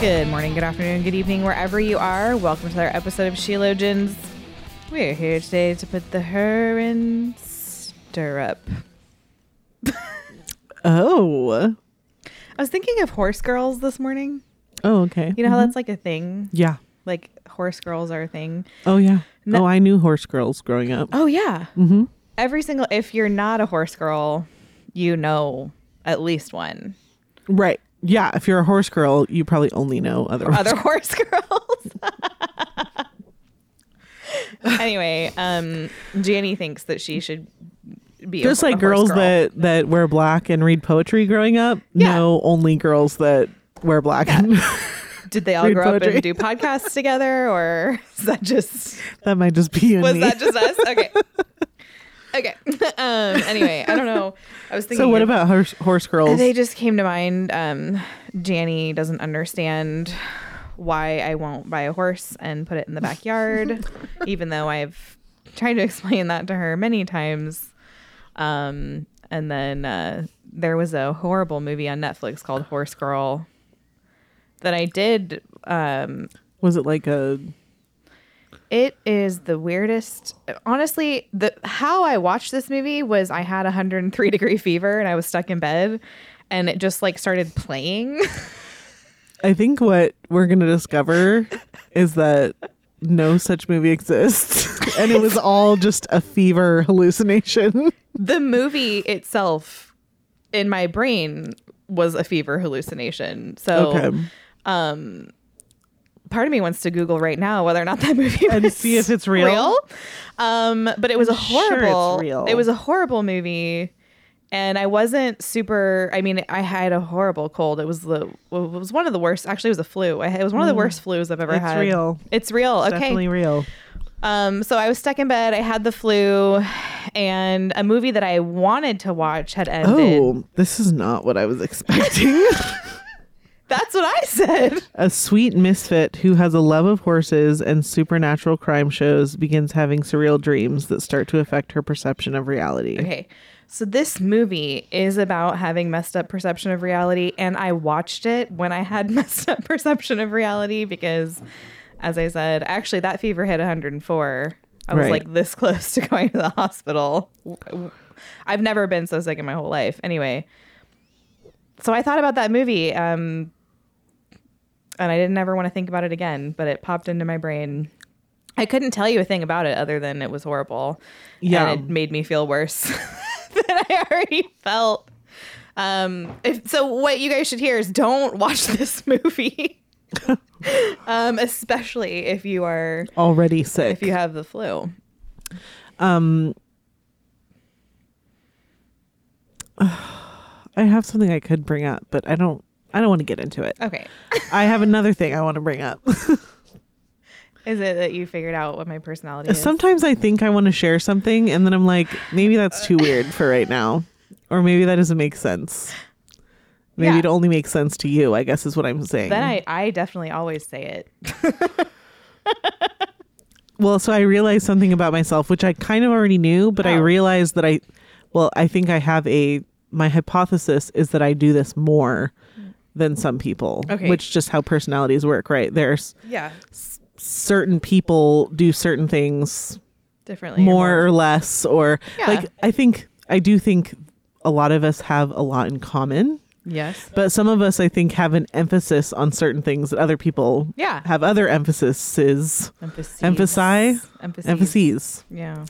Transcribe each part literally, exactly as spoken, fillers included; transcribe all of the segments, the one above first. Good morning, good afternoon, good evening, wherever you are. Welcome to another episode of Sheologians. We're here today to put the her in stirrup. Oh. I was thinking of horse girls this morning. Oh, okay. You know mm-hmm. how that's like a thing? Yeah. Like horse girls are a thing. Oh, yeah. No, oh, I knew horse girls growing up. Oh, yeah. Mm-hmm. Every single, if you're not a horse girl, you know at least one. Right. Yeah, if you're a horse girl, you probably only know other other horse girls. Anyway, um, Janny thinks that she should be just a, like a girls girl. that that wear black and read poetry. Growing up, yeah. No, only girls that wear black. Yeah. And did they all grow poetry. Up and do podcasts together, or is that just that might just be you was me. That just us? Okay. Okay. Um, anyway, I don't know. I was thinking. So what about horse, horse girls? They just came to mind. Um, Janny doesn't understand why I won't buy a horse and put it in the backyard, even though I've tried to explain that to her many times. Um, and then uh, there was a horrible movie on Netflix called Horse Girl that I did. Um, was it like a... It is the weirdest. Honestly, the how I watched this movie was I had one hundred three degree fever and I was stuck in bed and it just like started playing. I think what we're going to discover is that no such movie exists. And it was all just a fever hallucination. The movie itself in my brain was a fever hallucination. So, okay. um, part of me wants to Google right now whether or not that movie was and see if it's real. real. Um, but it was I'm a horrible. Sure it's real. It was a horrible movie, and I wasn't super. I mean, I had a horrible cold. It was the. It was one of the worst. Actually, it was a flu. I, it was one of the worst flus I've ever it's had. It's real. It's real. It's okay, definitely real. Um, so I was stuck in bed. I had the flu, and a movie that I wanted to watch had ended. Oh, this is not what I was expecting. That's what I said. A sweet misfit who has a love of horses and supernatural crime shows begins having surreal dreams that start to affect her perception of reality. Okay. So this movie is about having messed up perception of reality. And I watched it when I had messed up perception of reality because, as I said, actually that fever hit one hundred four. I was right. like this close to going to the hospital. I've never been so sick in my whole life. Anyway. So I thought about that movie. Um, And I didn't ever want to think about it again, but it popped into my brain. I couldn't tell you a thing about it other than it was horrible. Yeah. And it made me feel worse than I already felt. Um, if, so what you guys should hear is don't watch this movie, um, especially if you are already sick, if you have the flu. Um, I have something I could bring up, but I don't. I don't want to get into it. Okay. I have another thing I want to bring up. Is it that you figured out what my personality is? Sometimes I think I want to share something and then I'm like, maybe that's too weird for right now. Or maybe that doesn't make sense. Maybe yeah. It only makes sense to you, I guess is what I'm saying. Then I, I definitely always say it. Well, so I realized something about myself, which I kind of already knew, but oh. I realized that I, well, I think I have a, my hypothesis is that I do this more than some people, okay. Which just how personalities work, right? There's yeah, s- certain people do certain things differently, more or, more. or less, or yeah. like I think I do think a lot of us have a lot in common. Yes, but some of us I think have an emphasis on certain things that other people yeah. have other emphases, emphases, emphasize, emphases. emphases. Yeah.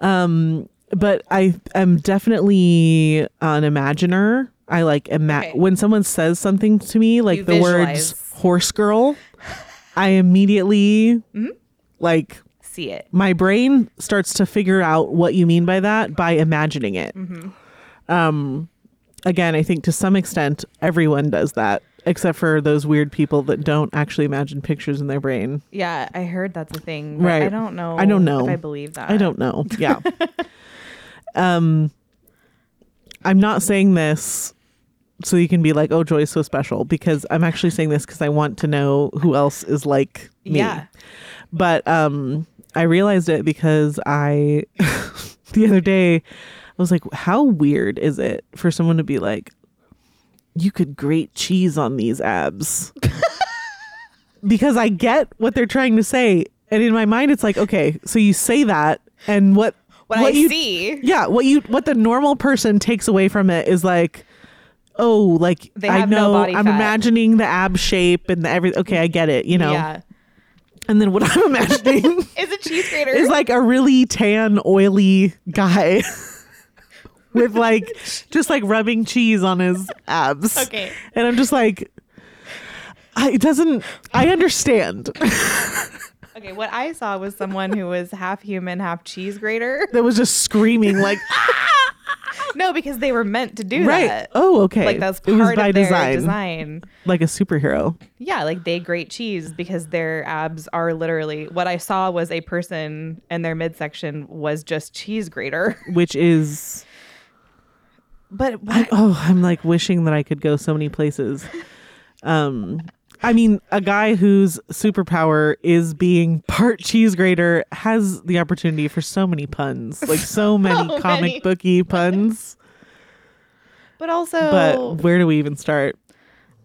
Um, but I am definitely an imaginer. I like ima- okay. when someone says something to me, like you the visualize. Words horse girl, I immediately mm-hmm. like see it. My brain starts to figure out what you mean by that by imagining it. Mm-hmm. Um, again, I think to some extent, everyone does that Except for those weird people that don't actually imagine pictures in their brain. Yeah, I heard that's a thing. Right. I don't know. I don't know. If I believe that. I don't know. Yeah. um, I'm not saying this so you can be like, oh, Joy's so special, because I'm actually saying this because I want to know who else is like me. Yeah. But um, I realized it because I, the other day, I was like, how weird is it for someone to be like, you could grate cheese on these abs? Because I get what they're trying to say. And in my mind, it's like, okay, so you say that, and what, what, what I you, see. Yeah. What you, what the normal person takes away from it is like, oh, like, they I have know, no body I'm fat. Imagining the ab shape and the everything. Okay. I get it. You know? Yeah. And then what I'm imagining is a cheese grater. Is like a really tan, oily guy. With like, just like rubbing cheese on his abs. Okay. And I'm just like, I, it doesn't, I understand. Okay, what I saw was someone who was half human, half cheese grater. That was just screaming like, ah! No, because they were meant to do right. that. Oh, okay. Like that's part of their design. design. Like a superhero. Yeah, like they grate cheese because their abs are literally, what I saw was a person and their midsection was just cheese grater. Which is... But I, oh, I'm like wishing that I could go so many places. Um, I mean, a guy whose superpower is being part cheese grater has the opportunity for so many puns, like so many so comic many. booky puns. But also, but where do we even start?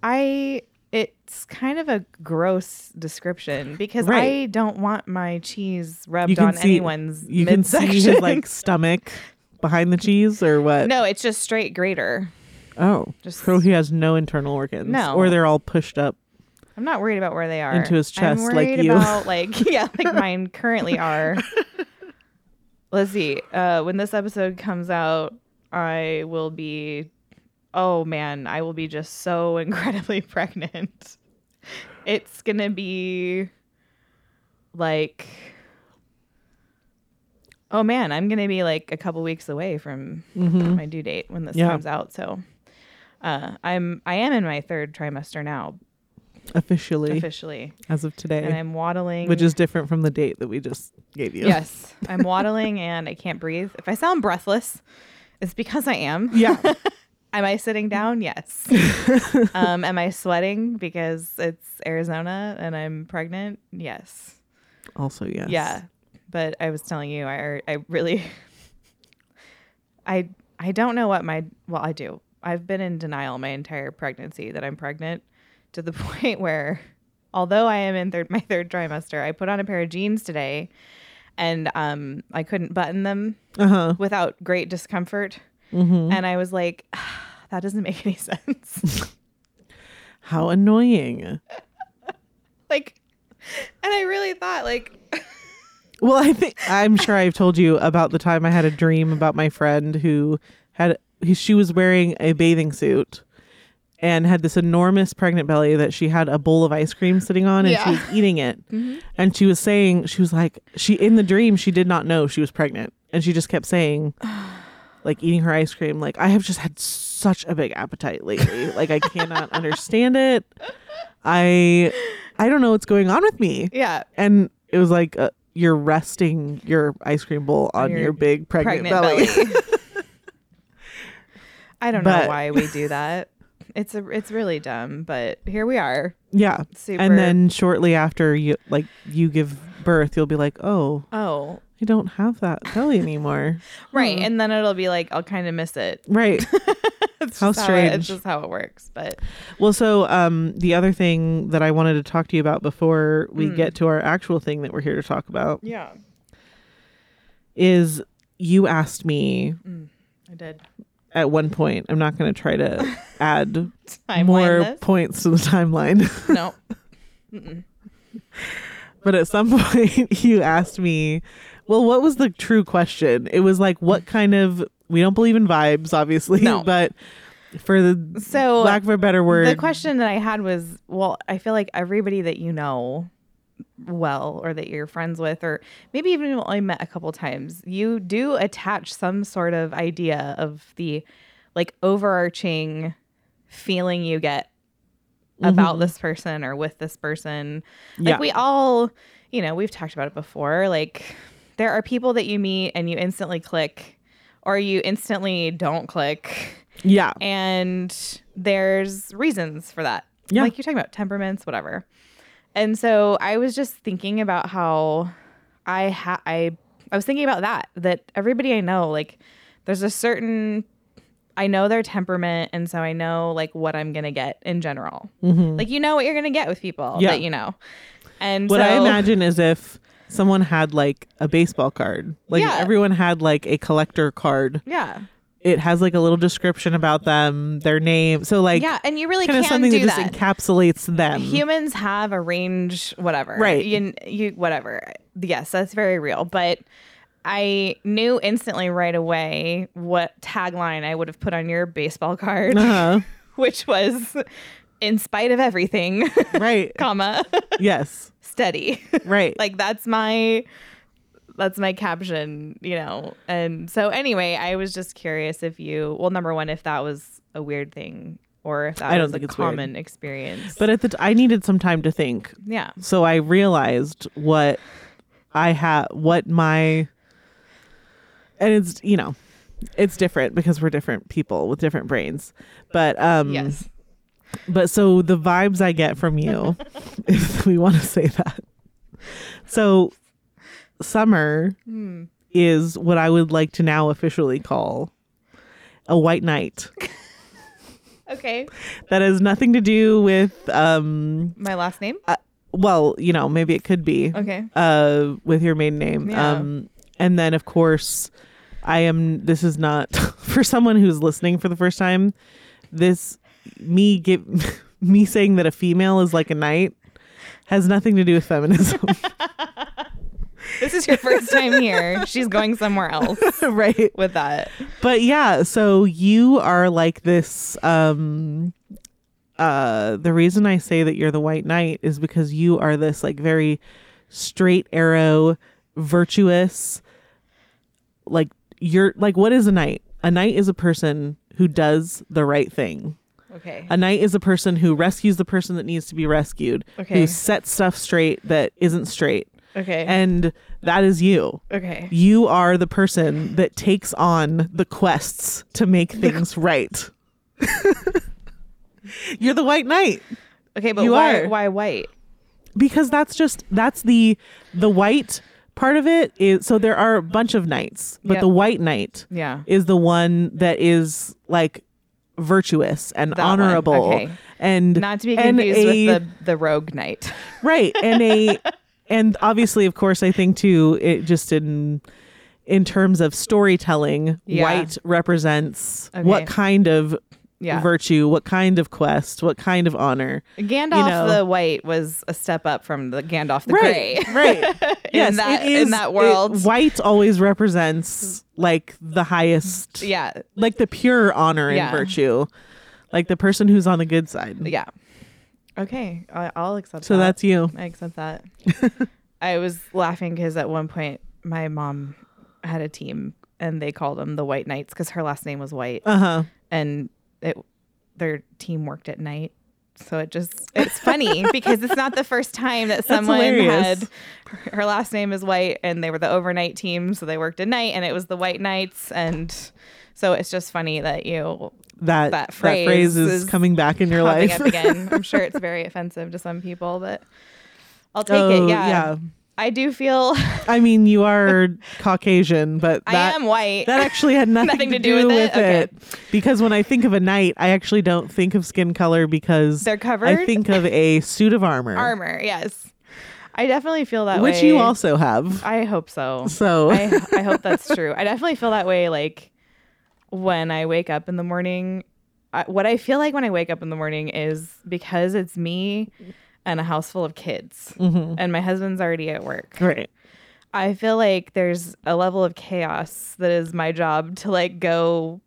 I it's kind of a gross description because right. I don't want my cheese rubbed on see, anyone's you midsection. Can see his like stomach. Behind the cheese or what? No, it's just straight grater. Oh, just so he has no internal organs. No, or they're all pushed up. I'm not worried about where they are into his chest. I'm worried like you. About, like yeah, like mine currently are. Let's see. Uh, when this episode comes out, I will be. Oh man, I will be just so incredibly pregnant. It's gonna be like. Oh man, I'm going to be like a couple weeks away from mm-hmm. my due date when this yeah. comes out. So uh, I'm, I am in my third trimester now. Officially. Officially. As of today. And I'm waddling. Which is different from the date that we just gave you. Yes. I'm waddling and I can't breathe. If I sound breathless, it's because I am. Yeah. Am I sitting down? Yes. um, am I sweating because it's Arizona and I'm pregnant? Yes. Also, yes. Yeah. But I was telling you, I I really, I I don't know what my, well, I do. I've been in denial my entire pregnancy that I'm pregnant to the point where, although I am in third, my third trimester, I put on a pair of jeans today and um I couldn't button them uh-huh. without great discomfort. Mm-hmm. And I was like, ah, that doesn't make any sense. How annoying. Like, and I really thought like... Well, I think I'm sure I've told you about the time I had a dream about my friend who had he, she was wearing a bathing suit and had this enormous pregnant belly that she had a bowl of ice cream sitting on and yeah. she was eating it. Mm-hmm. And she was saying, she was like, she in the dream, she did not know she was pregnant. And she just kept saying, like eating her ice cream, like, I have just had such a big appetite lately. Like, I cannot understand it. I, I don't know what's going on with me. Yeah. And it was like... Uh, you're resting your ice cream bowl on your, your big pregnant, pregnant belly. belly. I don't but, know why we do that. It's a, it's really dumb, but here we are. Yeah. Super. And then shortly after you like you give birth, you'll be like, oh, oh, I don't have that belly anymore. Right. Hmm. And then it'll be like, I'll kind of miss it. Right. It's how strange. How it, it's just how it works. But well, so um, the other thing that I wanted to talk to you about before we mm. get to our actual thing that we're here to talk about. Yeah. Is you asked me. Mm, I did. At one point, I'm not going to try to add more this? points to the timeline. No. Mm-mm. But at some point you asked me, well, what was the true question? It was like, what kind of, we don't believe in vibes, obviously, no. but for the so, lack of a better word. The question that I had was, well, I feel like everybody that you know well, or that you're friends with, or maybe even only met a couple times, you do attach some sort of idea of the like overarching feeling you get mm-hmm. about this person or with this person. Like yeah. we all, you know, we've talked about it before. Like there are people that you meet and you instantly click or you instantly don't click. Yeah. And there's reasons for that. Yeah. Like you're talking about temperaments, whatever. And so I was just thinking about how I ha- I I was thinking about that, that everybody I know, like there's a certain, I know their temperament. And so I know like what I'm going to get in general. Mm-hmm. Like, you know what you're going to get with people yeah. that you know. And what so, I imagine is if someone had like a baseball card, like yeah. if everyone had like a collector card. Yeah. It has like a little description about them, their name. So like, yeah, and you really kind of something do that just that. encapsulates them. Humans have a range, whatever. Right. You, you, whatever. Yes, that's very real. But I knew instantly right away what tagline I would have put on your baseball card, uh-huh. which was in spite of everything, right. comma. Yes. Steady. Right. Like that's my... That's my caption, you know. And so anyway, I was just curious if you, well, number one, if that was a weird thing or if that I was don't a common weird. experience. But at the t- I needed some time to think. Yeah. So I realized what I had, what my, and it's, you know, it's different because we're different people with different brains. But, um, yes. But so the vibes I get from you, if we want to say that. So... Summer mm. is what I would like to now officially call a white knight. Okay. That has nothing to do with... um my last name? Uh, well, you know, maybe it could be. Okay. Uh, with your maiden name. Yeah. Um, and then, of course, I am... This is not... For someone who's listening for the first time, this... Me give, me saying that a female is like a knight has nothing to do with feminism. This is your first time here. She's going somewhere else. Right. With that. But yeah, so you are like this. Um, uh, the reason I say that you're the white knight is because you are this like very straight arrow, virtuous. Like you're like, what is a knight? A knight is a person who does the right thing. Okay. A knight is a person who rescues the person that needs to be rescued. Okay. Who sets stuff straight that isn't straight. Okay. And that is you. Okay. You are the person that takes on the quests to make things right. You're the white knight. Okay, but you why are. why white? Because that's just that's the the white part of it is so there are a bunch of knights, but yep. the white knight yeah. is the one that is like virtuous and that honorable okay. and not to be confused a, with the, the rogue knight. Right. And a And obviously, of course, I think, too, it just in in terms of storytelling, yeah. white represents okay. what kind of yeah. virtue, what kind of quest, what kind of honor. Gandalf you know. the white was a step up from the Gandalf the right, gray. Right, right. Yes, that, it is, in that world. It, white always represents, like, the highest, yeah, like the pure honor and yeah. virtue. Like the person who's on the good side. Yeah. Okay, I'll accept so that. So that's you. I accept that. I was laughing because at one point my mom had a team and they called them the White Knights because her last name was White. Uh-huh. And it, their team worked at night. So it just, it's funny because it's not the first time that someone had her last name is White and they were the overnight team. So they worked at night and it was the White Knights. And so it's just funny that you... That, that phrase, that phrase is, is coming back in your life up again. I'm sure it's very offensive to some people, but I'll take oh, it. Yeah. yeah, I do feel. I mean, you are Caucasian, but that, I am white. That actually had nothing, nothing to, to do, do with, with it, it. Okay. Because when I think of a knight, I actually don't think of skin color because they're covered. I think of a suit of armor. Armor, yes. I definitely feel that Which way. Which you also have. I hope so. So I, I hope that's true. I definitely feel that way. Like. When I wake up in the morning, I, what I feel like when I wake up in the morning is because it's me and a house full of kids mm-hmm. and my husband's already at work. Right. I feel like there's a level of chaos that is my job to like go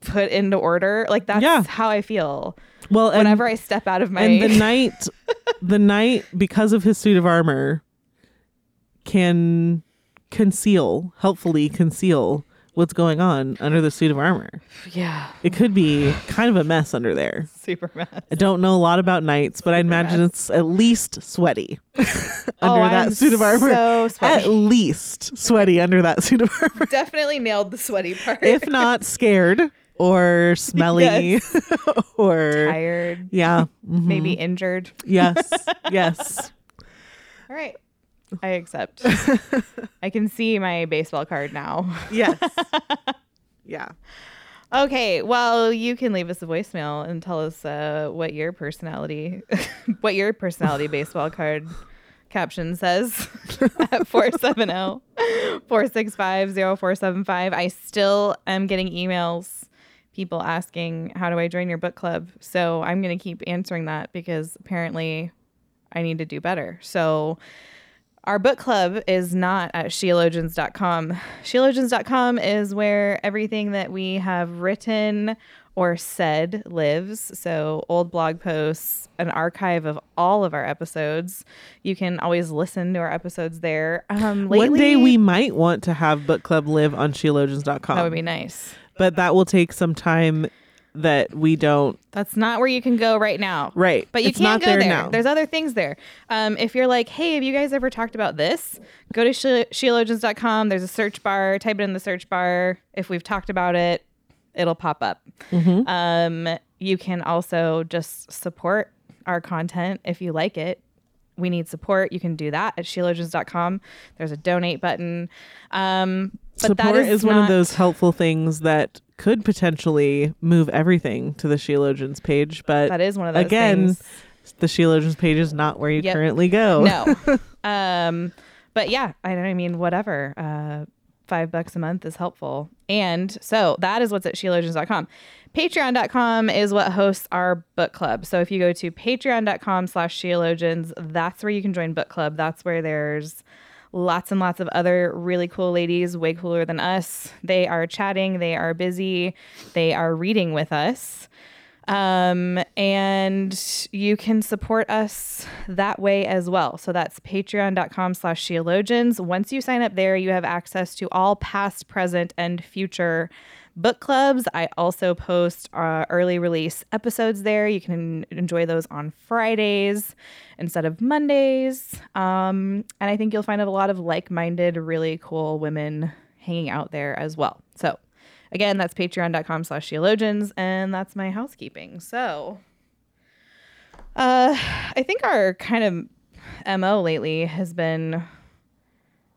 put into order. Like that's yeah. how I feel. Well, whenever and, I step out of my and the knight, the knight because of his suit of armor can conceal, helpfully conceal. what's going on under the suit of armor. Yeah. It could be kind of a mess under there. Super mess. I don't know a lot about knights, but Super I imagine mess. It's at least sweaty under oh, that I'm suit of armor. So sweaty. At least sweaty under that suit of armor. Definitely nailed the sweaty part. If not scared or smelly yes. or tired. Yeah. Mm-hmm. Maybe injured. Yes. Yes. All right. I accept. I can see my baseball card now. Yes. Yeah. Okay. Well, you can leave us a voicemail and tell us uh, what your personality, what your personality baseball card caption says at four seven zero, four six five, zero four seven five. I still am getting emails, people asking, how do I join your book club? So I'm going to keep answering that because apparently I need to do better. So our book club is not at sheologians dot com. sheologians dot com is where everything that we have written or said lives. So old blog posts, an archive of all of our episodes. You can always listen to our episodes there. Um, lately, one day we might want to have book club live on sheologians dot com. That would be nice. But that will take some time that we don't. That's not where you can go right now. Right. But you can't go there. there. There's other things there. Um, if you're like, hey, have you guys ever talked about this? Go to sheologians dot com. There's a search bar. Type it in the search bar. If we've talked about it, it'll pop up. Mm-hmm. Um, you can also just support our content if you like it. We need support. You can do that at sheologians dot com. There's a donate button. Um, but support that is, is not... one of those helpful things that could potentially move everything to the Sheologians page. But that is one of those again, things. The Sheologians page is not where you yep. currently go. No. um, but yeah, I don't I mean, whatever. Uh, five bucks a month is helpful. And so that is what's at sheologians dot com. Patreon dot com is what hosts our book club. So if you go to patreon dot com slash sheologians, that's where you can join book club. That's where there's lots and lots of other really cool ladies, way cooler than us. They are chatting. They are busy. They are reading with us. Um, and you can support us that way as well. So that's patreon dot com slash sheologians. Once you sign up there, you have access to all past, present, and future book clubs. I also post uh, early release episodes there. You can enjoy those on Fridays instead of Mondays. Um, and I think you'll find a lot of like-minded, really cool women hanging out there as well. So again, that's patreon dot com slash sheologians, and that's my housekeeping. So uh, I think our kind of M O lately has been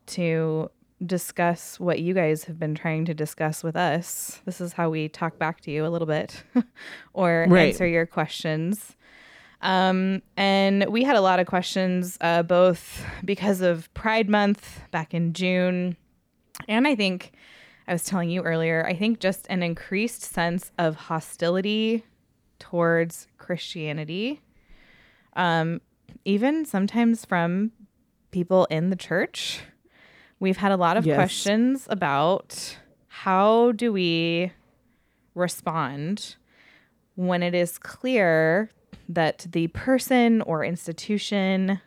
to discuss what you guys have been trying to discuss with us. This is how we talk back to you a little bit or right. answer your questions. Um, and we had a lot of questions, uh, both because of Pride Month back in June. And I think I was telling you earlier, I think just an increased sense of hostility towards Christianity. Um, even sometimes from people in the church. We've had a lot of yes. questions about how do we respond when it is clear that the person or institution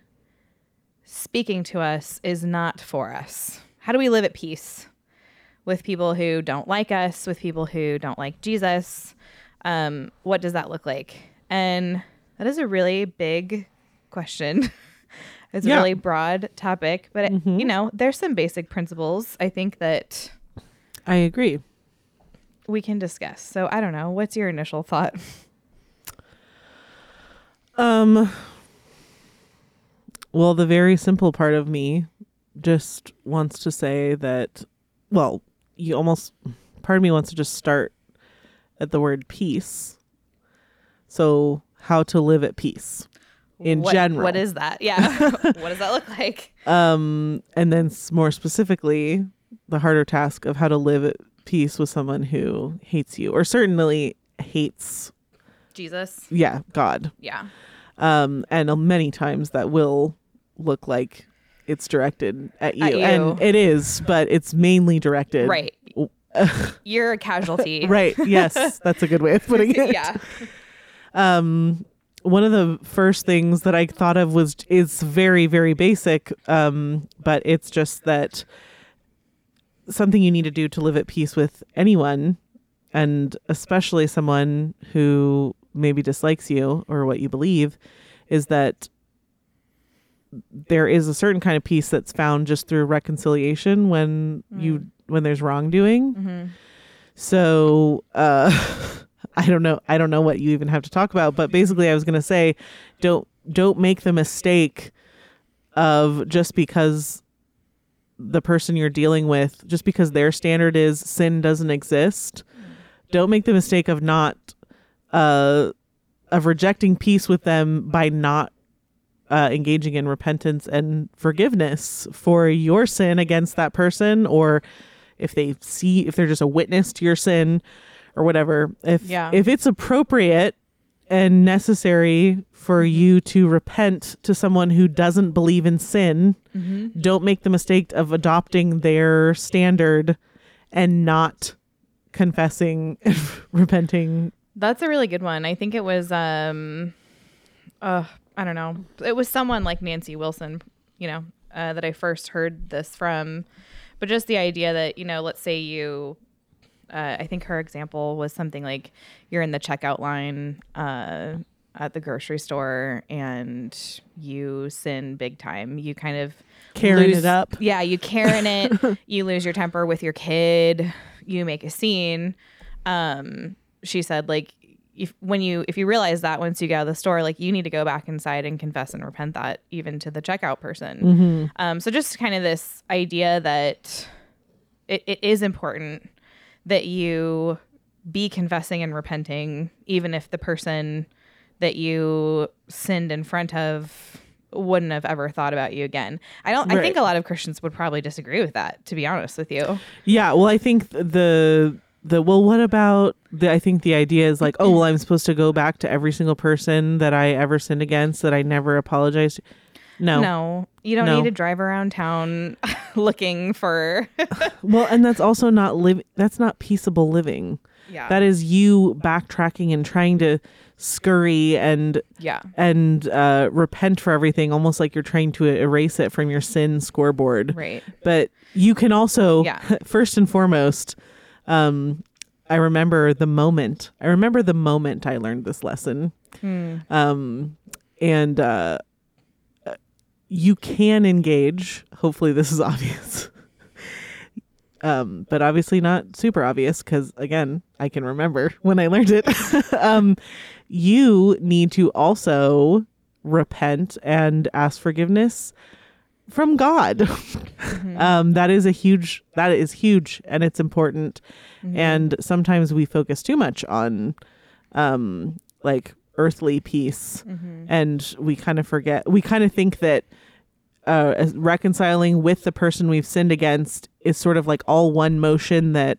speaking to us is not for us. How do we live at peace with people who don't like us, with people who don't like Jesus? Um, what does that look like? And that is a really big question. It's yeah. a really broad topic, but, it, mm-hmm. you know, there's some basic principles I think that I agree we can discuss. So I don't know. What's your initial thought? Um, well, the very simple part of me just wants to say that, well, you almost, part of me wants to just start at the word peace. So how to live at peace. In what, general. What is that? Yeah. What does that look like? Um, and then more specifically, the harder task of how to live at peace with someone who hates you or certainly hates Jesus. Yeah. God. Yeah. Um, and uh, many times that will look like it's directed at you. At you. And it is, but it's mainly directed. Right. You're a casualty. Right. Yes. That's a good way of putting it. Yeah. Um, one of the first things that I thought of was is very, very basic, um, but it's just that something you need to do to live at peace with anyone, and especially someone who maybe dislikes you or what you believe, is that there is a certain kind of peace that's found just through reconciliation when mm. you when there's wrongdoing. Mm-hmm. So uh, I don't know. I don't know what you even have to talk about. But basically, I was going to say, don't don't make the mistake of just because the person you're dealing with, just because their standard is sin doesn't exist. Don't make the mistake of not uh, of rejecting peace with them by not Uh, engaging in repentance and forgiveness for your sin against that person, or if they see if they're just a witness to your sin or whatever. If yeah. if it's appropriate and necessary for you to repent to someone who doesn't believe in sin, mm-hmm. don't make the mistake of adopting their standard and not confessing and repenting. That's a really good one. I think it was um uh I don't know. It was someone like Nancy Wilson, you know, uh, that I first heard this from. But just the idea that, you know, let's say you, uh, I think her example was something like you're in the checkout line uh, at the grocery store and you sin big time. You kind of Karen lose, it up. Yeah, you Karen it. You lose your temper with your kid. You make a scene. Um, she said, like, If, when you if you realize that once you get out of the store, like you need to go back inside and confess and repent that even to the checkout person. Mm-hmm. Um, so just kind of this idea that it, it is important that you be confessing and repenting, even if the person that you sinned in front of wouldn't have ever thought about you again. I don't. Right. I think a lot of Christians would probably disagree with that, to be honest with you. Yeah. Well, I think the. The, well, what about the, I think the idea is like, oh, well, I'm supposed to go back to every single person that I ever sinned against that I never apologized to. No, no, you don't no. need to drive around town looking for. Well, and that's also not live. That's not peaceable living. Yeah, that is you backtracking and trying to scurry and yeah. and uh, repent for everything, almost like you're trying to erase it from your sin scoreboard. Right. But you can also, yeah. first and foremost, Um, I remember the moment. I remember the moment I learned this lesson. Mm. Um, and uh, you can engage. Hopefully, this is obvious. um, but obviously not super obvious because, again, I can remember when I learned it. um, you need to also repent and ask forgiveness from God. Mm-hmm. um, that is a huge, that is huge. And it's important. Mm-hmm. And sometimes we focus too much on um, like earthly peace. Mm-hmm. And we kind of forget, we kind of think that uh, reconciling with the person we've sinned against is sort of like all one motion that,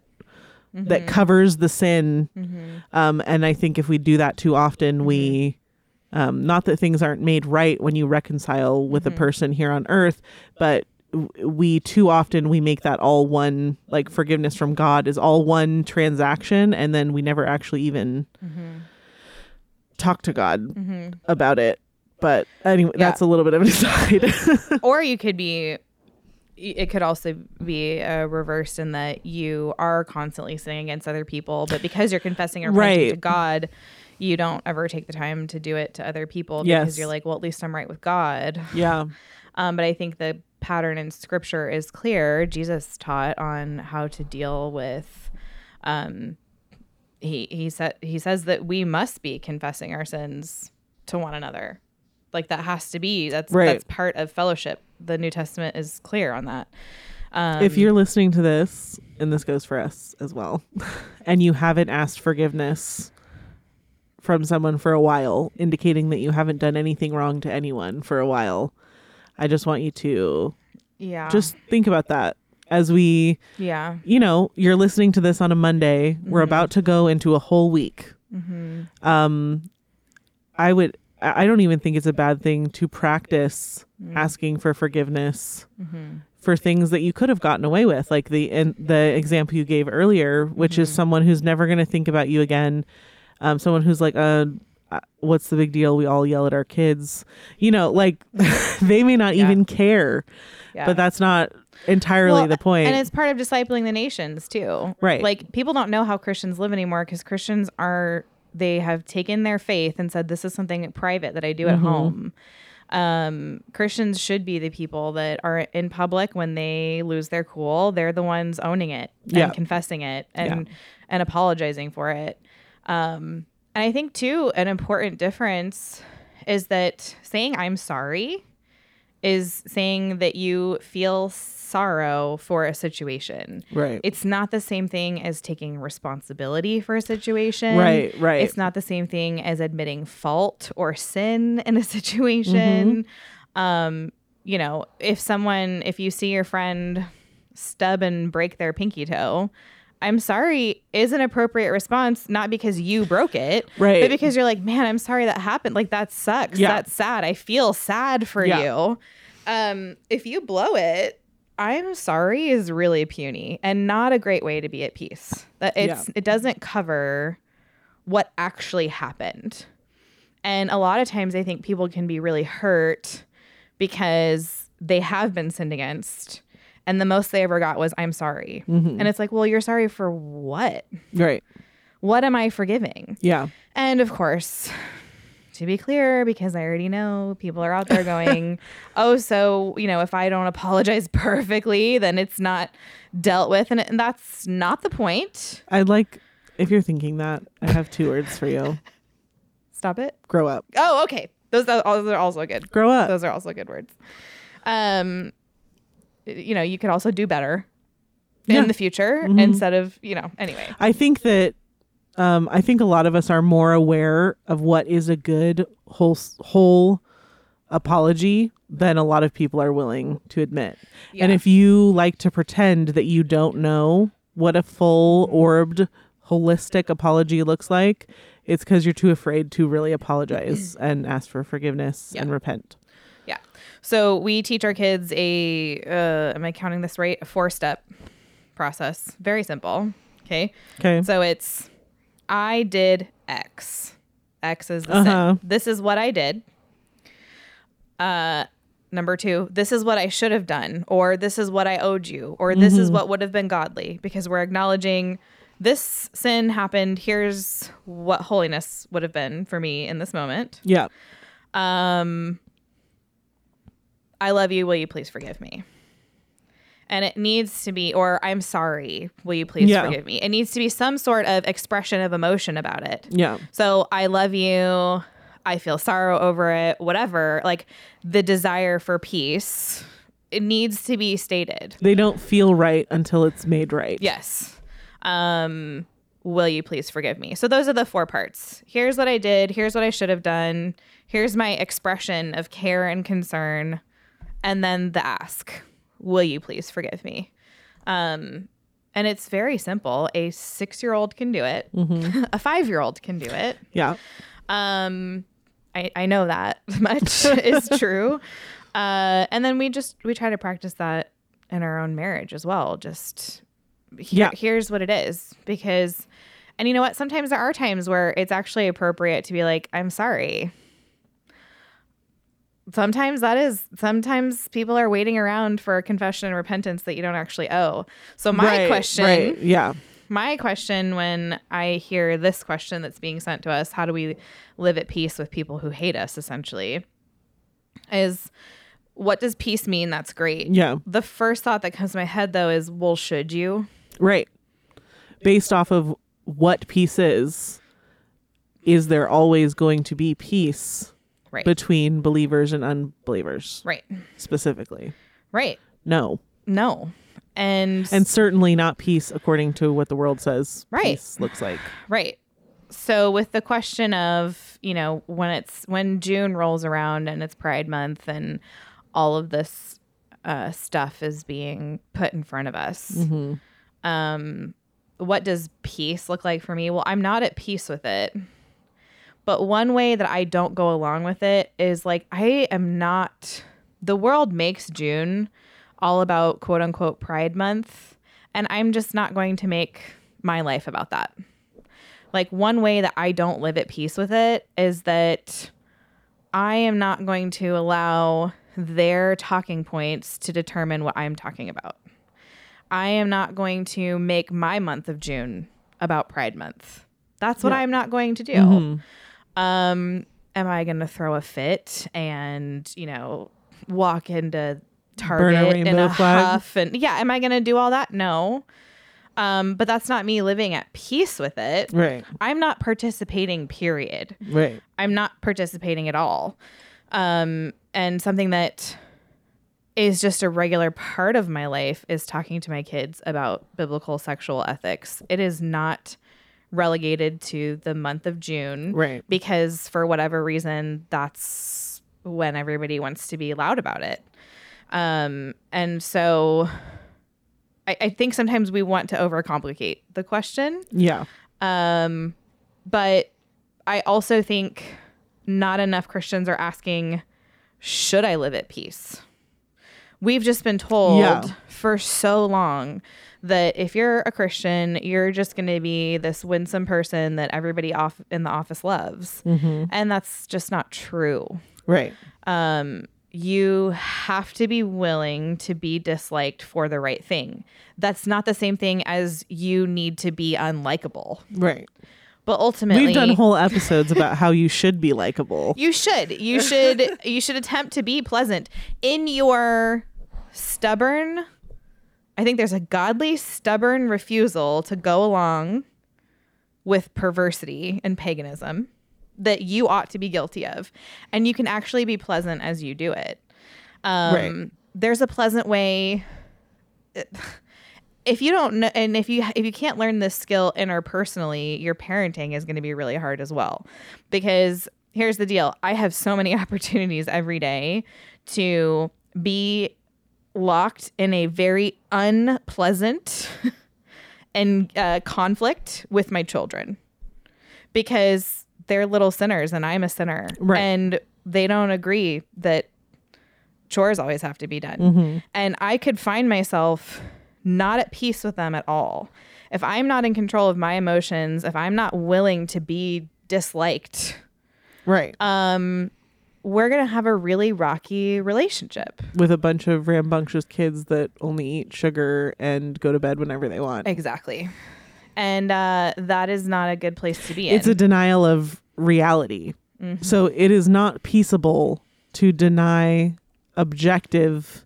mm-hmm. that covers the sin. Mm-hmm. Um, and I think if we do that too often, mm-hmm. we Um, not that things aren't made right when you reconcile with mm-hmm. a person here on earth, but we too often we make that all one, like forgiveness from God is all one transaction. And then we never actually even mm-hmm. talk to God mm-hmm. about it. But anyway, yeah. that's a little bit of an aside. Or you could be, it could also be uh, reversed in that you are constantly sinning against other people, but because you're confessing and repenting right. to God, you don't ever take the time to do it to other people because yes. you're like, well, at least I'm right with God. Yeah. Um, but I think the pattern in scripture is clear. Jesus taught on how to deal with, um, he, he said, he says that we must be confessing our sins to one another. Like that has to be, that's, right. that's part of fellowship. The New Testament is clear on that. Um, if you're listening to this, and this goes for us as well, and you haven't asked forgiveness from someone for a while, indicating that you haven't done anything wrong to anyone for a while, I just want you to yeah just think about that as we yeah you know you're listening to this on a Monday. Mm-hmm. We're about to go into a whole week. Mm-hmm. um I would I don't even think it's a bad thing to practice mm-hmm. asking for forgiveness mm-hmm. for things that you could have gotten away with, like the in, the example you gave earlier, which mm-hmm. is someone who's never going to think about you again. Um, someone who's like, uh, what's the big deal? We all yell at our kids, you know, like they may not yeah. even care, yeah. but that's not entirely well, the point. And it's part of discipling the nations too. Right. Like people don't know how Christians live anymore because Christians are, they have taken their faith and said, this is something private that I do at mm-hmm. home. Um, Christians should be the people that are in public when they lose their cool. They're the ones owning it and yeah. confessing it and, yeah. and apologizing for it. Um, and I think too, an important difference is that saying I'm sorry is saying that you feel sorrow for a situation. Right. It's not the same thing as taking responsibility for a situation. Right, right. It's not the same thing as admitting fault or sin in a situation. Mm-hmm. Um, you know, if someone, if you see your friend stub and break their pinky toe, I'm sorry is an appropriate response, not because you broke it, right. but because you're like, man, I'm sorry that happened. Like that sucks. Yeah. That's sad. I feel sad for yeah. you. Um, if you blow it, I'm sorry is really puny and not a great way to be at peace. That it's yeah. it doesn't cover what actually happened. And a lot of times I think people can be really hurt because they have been sinned against. And the most they ever got was, I'm sorry. Mm-hmm. And it's like, well, you're sorry for what? Right. What am I forgiving? Yeah. And of course, to be clear, because I already know people are out there going, oh, so, you know, if I don't apologize perfectly, then it's not dealt with. And, and that's not the point. I'd like, if you're thinking that, I have two words for you. Stop it. Grow up. Oh, okay. Those, those are also good. Grow up. Those are also good words. Um. You know, you could also do better yeah. in the future mm-hmm. instead of, you know, anyway. I think that um, I think a lot of us are more aware of what is a good whole whole apology than a lot of people are willing to admit. Yeah. And if you like to pretend that you don't know what a full-orbed, holistic apology looks like, it's because you're too afraid to really apologize and ask for forgiveness yeah. and repent. Yeah. So we teach our kids a, uh, am I counting this right? A four step process. Very simple. Okay. Okay. So it's, I did X. X is the uh-huh. sin. This is what I did. Uh, number two, this is what I should have done, or this is what I owed you, or this mm-hmm. is what would have been godly, because we're acknowledging this sin happened. Here's what holiness would have been for me in this moment. Yeah. Um, I love you. Will you please forgive me? And it needs to be, or I'm sorry. Will you please yeah. forgive me? It needs to be some sort of expression of emotion about it. Yeah. So I love you. I feel sorrow over it. Whatever. Like the desire for peace. It needs to be stated. They don't feel right until it's made right. Yes. Um, will you please forgive me? So those are the four parts. Here's what I did. Here's what I should have done. Here's my expression of care and concern. And then the ask, will you please forgive me? Um, and it's very simple. A six-year-old can do it. Mm-hmm. A five-year-old can do it. Yeah. Um, I, I know that much is true. Uh, and then we just, we try to practice that in our own marriage as well. Just he- yeah. here's what it is. Because, and you know what? Sometimes there are times where it's actually appropriate to be like, I'm sorry. Sometimes that is, sometimes people are waiting around for a confession and repentance that you don't actually owe. So my right, question, right, yeah, my question when I hear this question that's being sent to us, how do we live at peace with people who hate us essentially, is what does peace mean? That's great. Yeah. The first thought that comes to my head though is, well, should you? Right. Based off of what peace is, is there always going to be peace? Right. Between believers and unbelievers. Right. Specifically. Right. No. No. And and certainly not peace according to what the world says right. peace looks like. Right. So with the question of, you know, when it's when June rolls around and it's Pride Month and all of this uh, stuff is being put in front of us. Mm-hmm. Um, what does peace look like for me? Well, I'm not at peace with it. But one way that I don't go along with it is like, I am not, the world makes June all about quote unquote Pride Month. And I'm just not going to make my life about that. like one way that I don't live at peace with it is that I am not going to allow their talking points to determine what I'm talking about. I am not going to make my month of June about Pride Month. That's what yeah. I'm not going to do. Mm-hmm. Um, am I going to throw a fit and, you know, walk into Target a in a flag? huff? And yeah, am I going to do all that? No. Um, but that's not me living at peace with it. Right. I'm not participating, period. Right. I'm not participating at all. Um, and something that is just a regular part of my life is talking to my kids about biblical sexual ethics. It is not relegated to the month of June. Right. Because for whatever reason, that's when everybody wants to be loud about it. Um, and so... I think sometimes we want to overcomplicate the question. Yeah. Um, but I also think not enough Christians are asking, should I live at peace? We've just been told yeah. for so long that if you're a Christian, you're just going to be this winsome person that everybody off in the office loves. Mm-hmm. And that's just not true. Right. Um, You have to be willing to be disliked for the right thing. That's not the same thing as you need to be unlikable. Right. But ultimately... We've done whole episodes about how you should be likable. You should. You should You should attempt to be pleasant. In your stubborn... I think there's a godly, stubborn refusal to go along with perversity and paganism that you ought to be guilty of. And you can actually be pleasant as you do it. Um, right. There's a pleasant way. If you don't know, and if you, if you can't learn this skill interpersonally, your parenting is going to be really hard as well. Because here's the deal. I have so many opportunities every day to be locked in a very unpleasant and uh, conflict with my children. Because they're little sinners and I'm a sinner. Right. And they don't agree that chores always have to be done. Mm-hmm. And I could find myself not at peace with them at all. If I'm not in control of my emotions, if I'm not willing to be disliked, right. Um, we're going to have a really rocky relationship. With a bunch of rambunctious kids that only eat sugar and go to bed whenever they want. Exactly. And uh, that is not a good place to be in. It's a denial of reality. Mm-hmm. So it is not peaceable to deny objective,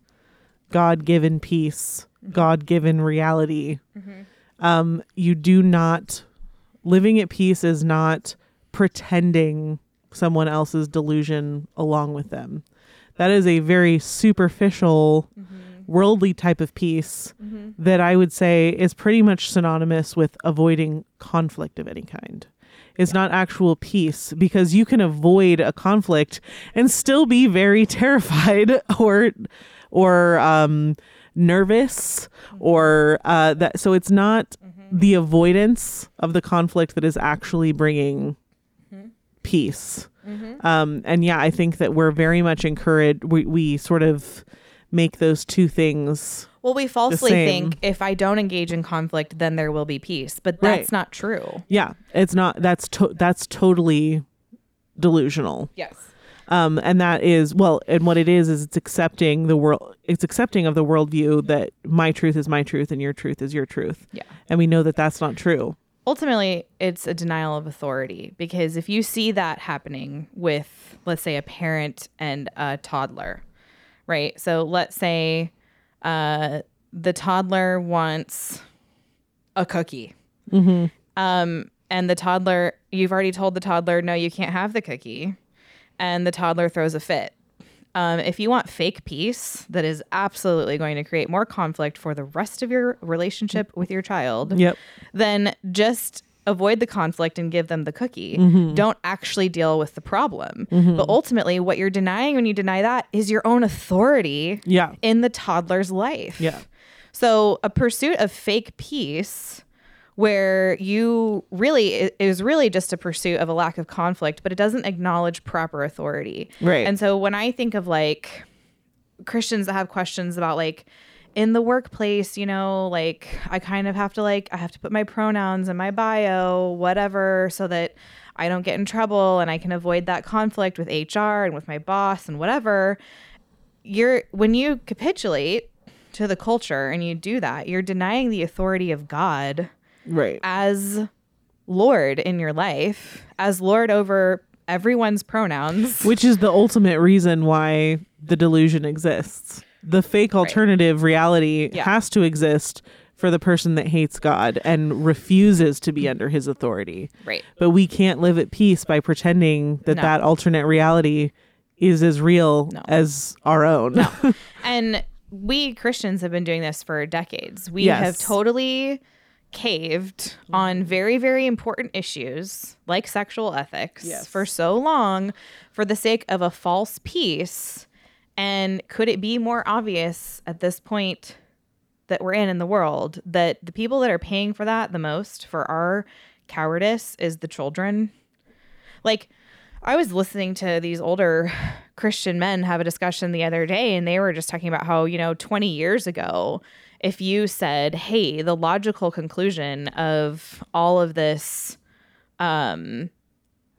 God-given peace, mm-hmm. God-given reality. Mm-hmm. Um, you do not... Living at peace is not pretending someone else's delusion along with them. That is a very superficial... Mm-hmm. worldly type of peace mm-hmm. that I would say is pretty much synonymous with avoiding conflict of any kind. It's yeah. not actual peace, because you can avoid a conflict and still be very terrified or or um, nervous mm-hmm. or uh, that. So it's not mm-hmm. the avoidance of the conflict that is actually bringing mm-hmm. peace. Mm-hmm. Um, and yeah, I think that we're very much encouraged. We, we sort of make those two things. Well, we falsely think if I don't engage in conflict, then there will be peace, but that's right. not true. Yeah, it's not. That's to- that's totally delusional. Yes. Um, and that is well, and what it is is it's accepting the world. It's accepting of the worldview that my truth is my truth and your truth is your truth. Yeah. And we know that that's not true. Ultimately, it's a denial of authority, because if you see that happening with, let's say, a parent and a toddler. Right. So let's say uh, the toddler wants a cookie. Mm-hmm. Um, and the toddler, you've already told the toddler, no, you can't have the cookie. And the toddler throws a fit. Um, if you want fake peace, that is absolutely going to create more conflict for the rest of your relationship with your child. Yep. Then just avoid the conflict and give them the cookie. Mm-hmm. Don't actually deal with the problem. Mm-hmm. But ultimately, what you're denying when you deny that is your own authority yeah. in the toddler's life. Yeah. So a pursuit of fake peace where you really it is really just a pursuit of a lack of conflict, but it doesn't acknowledge proper authority. Right. And so when I think of like Christians that have questions about like, in the workplace, you know, like I kind of have to like, I have to put my pronouns in my bio, whatever, so that I don't get in trouble and I can avoid that conflict with H R and with my boss and whatever. You're, when you capitulate to the culture and you do that, you're denying the authority of God, right, as Lord in your life, as Lord over everyone's pronouns, which is the ultimate reason why the delusion exists. The fake alternative right. reality yeah. has to exist for the person that hates God and refuses to be under his authority. Right. But we can't live at peace by pretending that no. that alternate reality is as real no. as our own. No. And we Christians have been doing this for decades. We yes. have totally caved on very, very important issues like sexual ethics yes. for so long for the sake of a false peace. And could it be more obvious at this point that we're in in the world that the people that are paying for that the most, for our cowardice, is the children? Like, I was listening to these older Christian men have a discussion the other day, and they were just talking about how, you know, twenty years ago, if you said, hey, the logical conclusion of all of this um,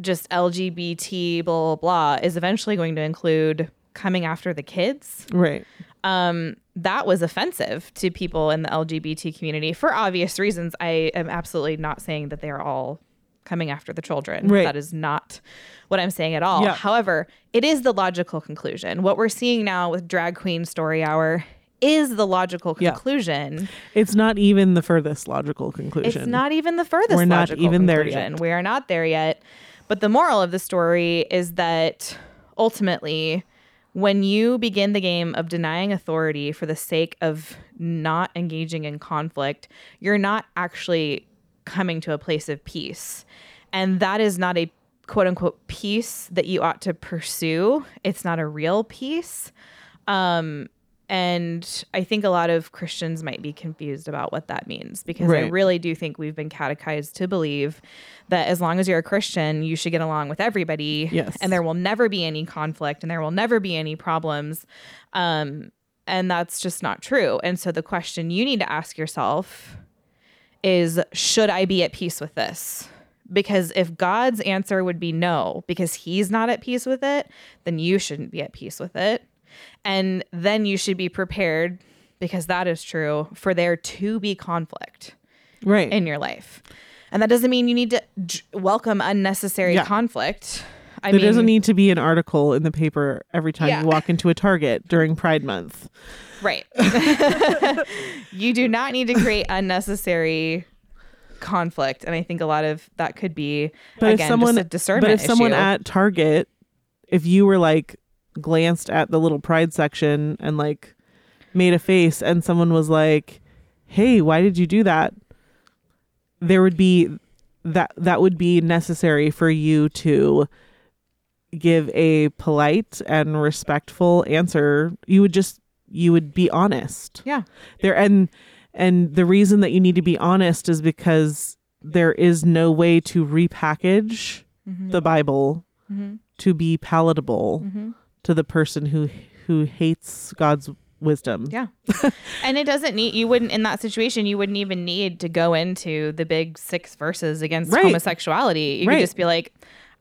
just L G B T blah, blah, blah is eventually going to include coming after the kids. Right. Um, that was offensive to people in the L G B T community for obvious reasons. I am absolutely not saying that they're all coming after the children. Right. That is not what I'm saying at all. Yeah. However, it is the logical conclusion. What we're seeing now with Drag Queen Story Hour is the logical conclusion. Yeah. It's not even the furthest logical conclusion. It's not even the furthest we're logical conclusion. We're not even conclusion. there yet. We are not there yet. But the moral of the story is that ultimately, when you begin the game of denying authority for the sake of not engaging in conflict, you're not actually coming to a place of peace. And that is not a quote unquote peace that you ought to pursue. It's not a real peace. Um, and I think a lot of Christians might be confused about what that means, because right. I really do think we've been catechized to believe that as long as you're a Christian, you should get along with everybody yes. and there will never be any conflict and there will never be any problems. Um, and that's just not true. And so the question you need to ask yourself is, should I be at peace with this? Because if God's answer would be no, because he's not at peace with it, then you shouldn't be at peace with it. And then you should be prepared, because that is true, for there to be conflict right. in your life. And that doesn't mean you need to j- welcome unnecessary yeah. conflict. I there mean, doesn't need to be an article in the paper every time yeah. you walk into a Target during Pride Month. Right. You do not need to create unnecessary conflict. And I think a lot of that could be, but again, someone, just a discernment issue. But if someone issue. at Target, if you were like, glanced at the little pride section and like made a face and someone was like, hey, why did you do that? There would be that that would be necessary for you to give a polite and respectful answer. You would just you would be honest. Yeah. There and and the reason that you need to be honest is because there is no way to repackage mm-hmm. the Bible mm-hmm. to be palatable. Mm-hmm. To the person who who hates God's wisdom. Yeah. And it doesn't need, you wouldn't, in that situation, you wouldn't even need to go into the big six verses against right. homosexuality. You right. could just be like,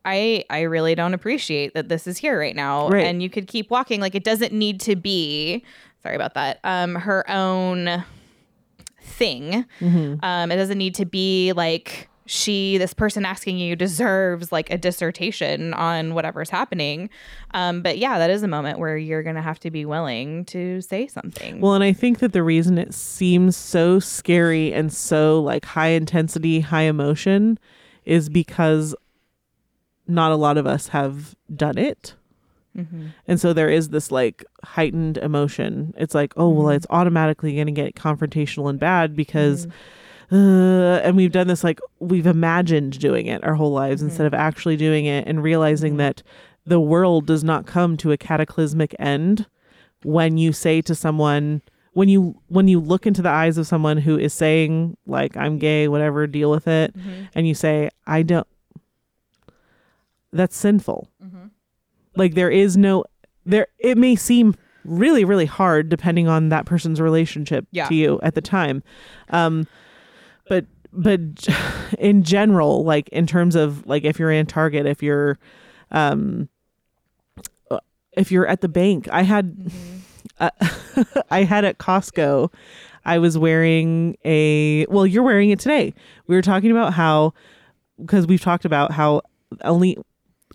I I really don't appreciate that this is here right now. Right. And you could keep walking. Like, it doesn't need to be, sorry about that, um, her own thing. Mm-hmm. Um, it doesn't need to be like, she, this person asking you deserves like a dissertation on whatever's happening. Um, but yeah, that is a moment where you're going to have to be willing to say something. Well, and I think that the reason it seems so scary and so like high intensity, high emotion is because not a lot of us have done it. Mm-hmm. And so there is this like heightened emotion. It's like, oh, well, it's automatically going to get confrontational and bad because mm-hmm. Uh, and we've done this, like we've imagined doing it our whole lives mm-hmm. instead of actually doing it and realizing mm-hmm. that the world does not come to a cataclysmic end when you say to someone, when you when you look into the eyes of someone who is saying like, I'm gay, whatever, deal with it. Mm-hmm. And you say, I don't. That's sinful. Mm-hmm. Like there is no there. It may seem really, really hard depending on that person's relationship yeah. to you at the time. Um, but but in general, like in terms of like if you're in Target, if you're um, if you're at the bank, I had mm-hmm. uh, I had at Costco. I was wearing a, well, you're wearing it today. We were talking about how, because we've talked about how only